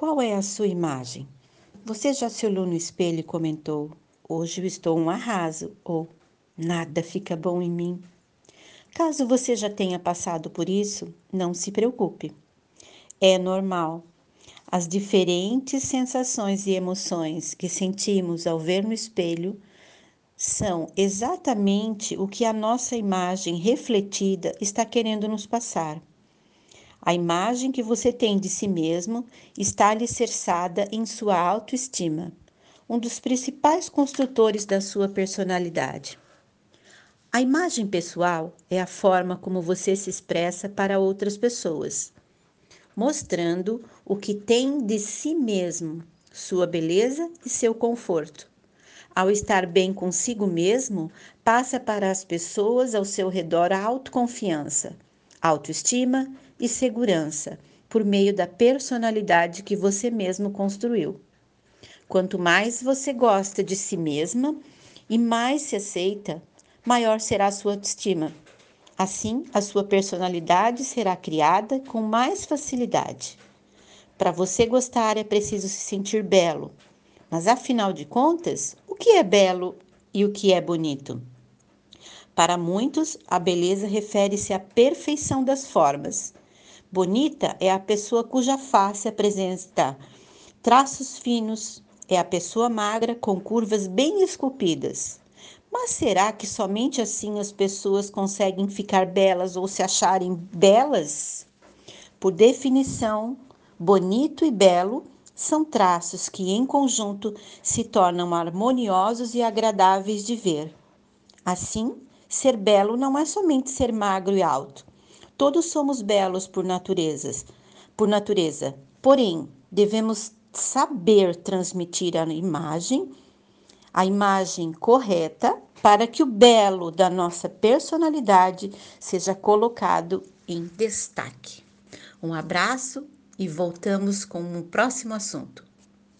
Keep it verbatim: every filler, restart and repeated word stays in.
Qual é a sua imagem? Você já se olhou no espelho e comentou: hoje eu estou um arraso, ou nada fica bom em mim. Caso você já tenha passado por isso, não se preocupe. É normal. As diferentes sensações e emoções que sentimos ao ver no espelho são exatamente o que a nossa imagem refletida está querendo nos passar. A imagem que você tem de si mesmo está alicerçada em sua autoestima, um dos principais construtores da sua personalidade. A imagem pessoal é a forma como você se expressa para outras pessoas, mostrando o que tem de si mesmo, sua beleza e seu conforto. Ao estar bem consigo mesmo, passa para as pessoas ao seu redor a autoconfiança, autoestima e segurança, por meio da personalidade que você mesmo construiu. Quanto mais você gosta de si mesma e mais se aceita, maior será a sua autoestima. Assim, a sua personalidade será criada com mais facilidade. Para você gostar, é preciso se sentir belo. Mas, afinal de contas, o que é belo e o que é bonito? Para muitos, a beleza refere-se à perfeição das formas. Bonita é a pessoa cuja face apresenta traços finos, é a pessoa magra com curvas bem esculpidas. Mas será que somente assim as pessoas conseguem ficar belas ou se acharem belas? Por definição, bonito e belo são traços que, em conjunto, se tornam harmoniosos e agradáveis de ver. Assim, ser belo não é somente ser magro e alto. Todos somos belos por natureza, por natureza. Porém, devemos saber transmitir a imagem, a imagem correta, para que o belo da nossa personalidade seja colocado em destaque. Um abraço e voltamos com o próximo assunto.